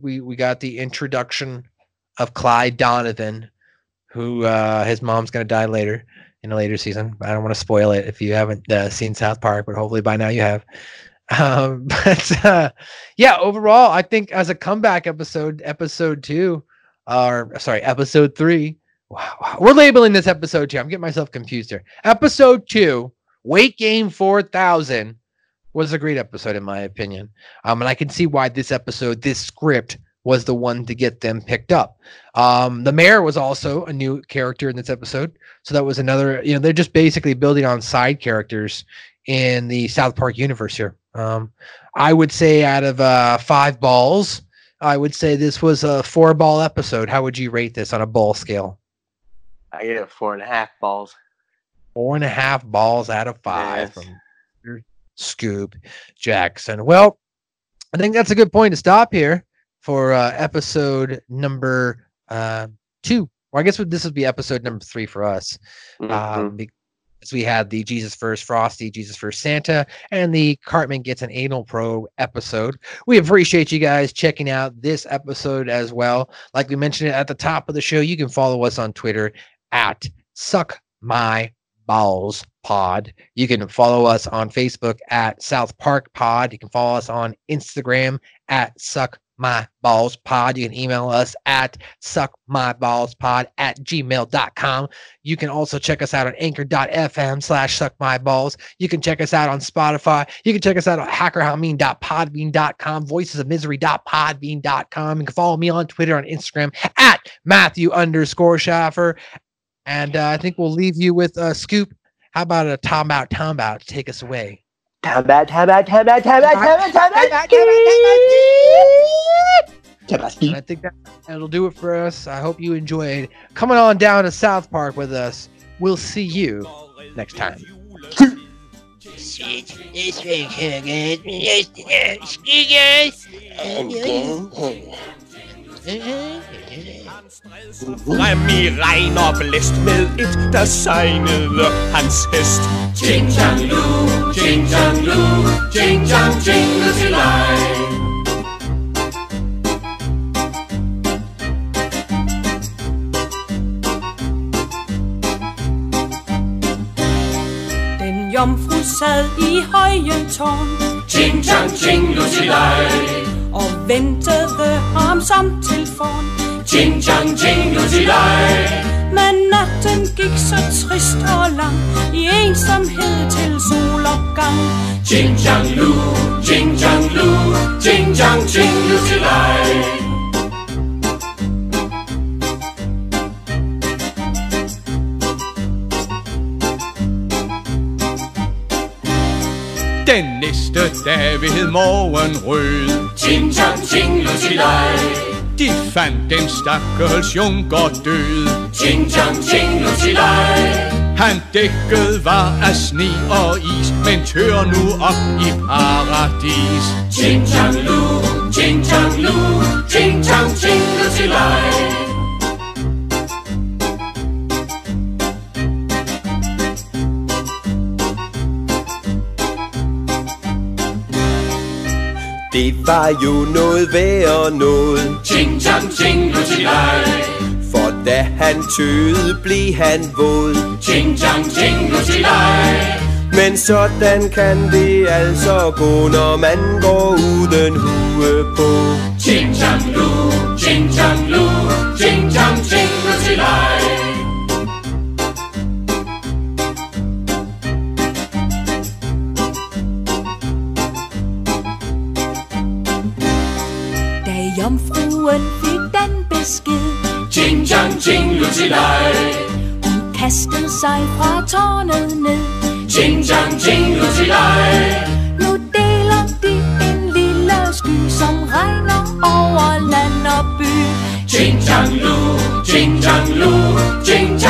We got the introduction of Clyde Donovan, who his mom's going to die later in a later season. I don't want to spoil it if you haven't seen South Park, but hopefully by now you have. Yeah, overall, I think as a comeback episode, episode 3. Wow. We're labeling this episode 2. I'm getting myself confused here. Episode 2, Weight Gain 4000, was a great episode in my opinion. And I can see why this script was the one to get them picked up. The mayor was also a new character in this episode. So that was another, you know, they're just basically building on side characters in the South Park universe here. I would say out of 5 balls, I would say this was a 4 ball episode. How would you rate this on a ball scale? I get it 4.5 balls. 4.5 balls out of 5 from Scoop Jackson. Well, I think that's a good point to stop here for episode number 2. Or I guess this would be episode number 3 for us. We had the Jesus First Frosty, Jesus First Santa, and the Cartman Gets an Anal Probe episode. We appreciate you guys checking out this episode as well. Like we mentioned at the top of the show, you can follow us on Twitter at Suck My Balls Pod. You can follow us on Facebook at South Park Pod. You can follow us on Instagram at Suck My Balls Pod. You can email us at suckmyballspod@gmail.com. You can also check us out on anchor.fm/suckmyballs. You can check us out on Spotify. You can check us out on hackerhamin.podbean.com, voicesofmisery.podbean.com. You can follow me on Twitter, on Instagram at Matthew_Shaffer. And I think we'll leave you with a Scoop. How about a Tom out to take us away? And I think that'll do it for us. I hope you enjoyed coming on down to South Park with us. We'll see you next time. Remi Reiner blæst med et, der sejnede hans hest. Ching-chang-loo, ching-chang-loo, ching-chang-ching-loo-til-ej. Den jomfru sad i højen tårn, ching-chang-ching-loo-til-ej, og ventede ham som til forn, ching-chang-ching-loo-til-ej. Men natten gik så trist og lang i ensomhed til solopgang. Ching chang lu, ching chang lu, ching chang ching lu til ej. Den næste dag ved morgenrød. Ching chang ching lu til ej. De fandt den stakkels junker død. Ching, chang, ching, nu til ej. Han dækket var af sne og is, men tør nu op i paradis. Ching, chang, lu, ching, chang, lu, ching, chang, ching, nu til ej. Det var jo noget værre noget. Ching, chang, ching, nu til ej. For da han tøede, blev han våd. Ching, chang, ching, nu til ej. Men sådan kan det altså gå, når man går uden hue på. Ching, chang, lu, ching, chang, lu, ching, chang, ching, nu til ej. Jomfruen fik den besked. Ching, chang, ching, nu til ej. Hun kastede sig fra tårnet ned. Ching, chang, ching, nu til ej. Nu deler de en lille sky, som regner over land og by. Ching, chang, lu, ching, chang, lu, ching,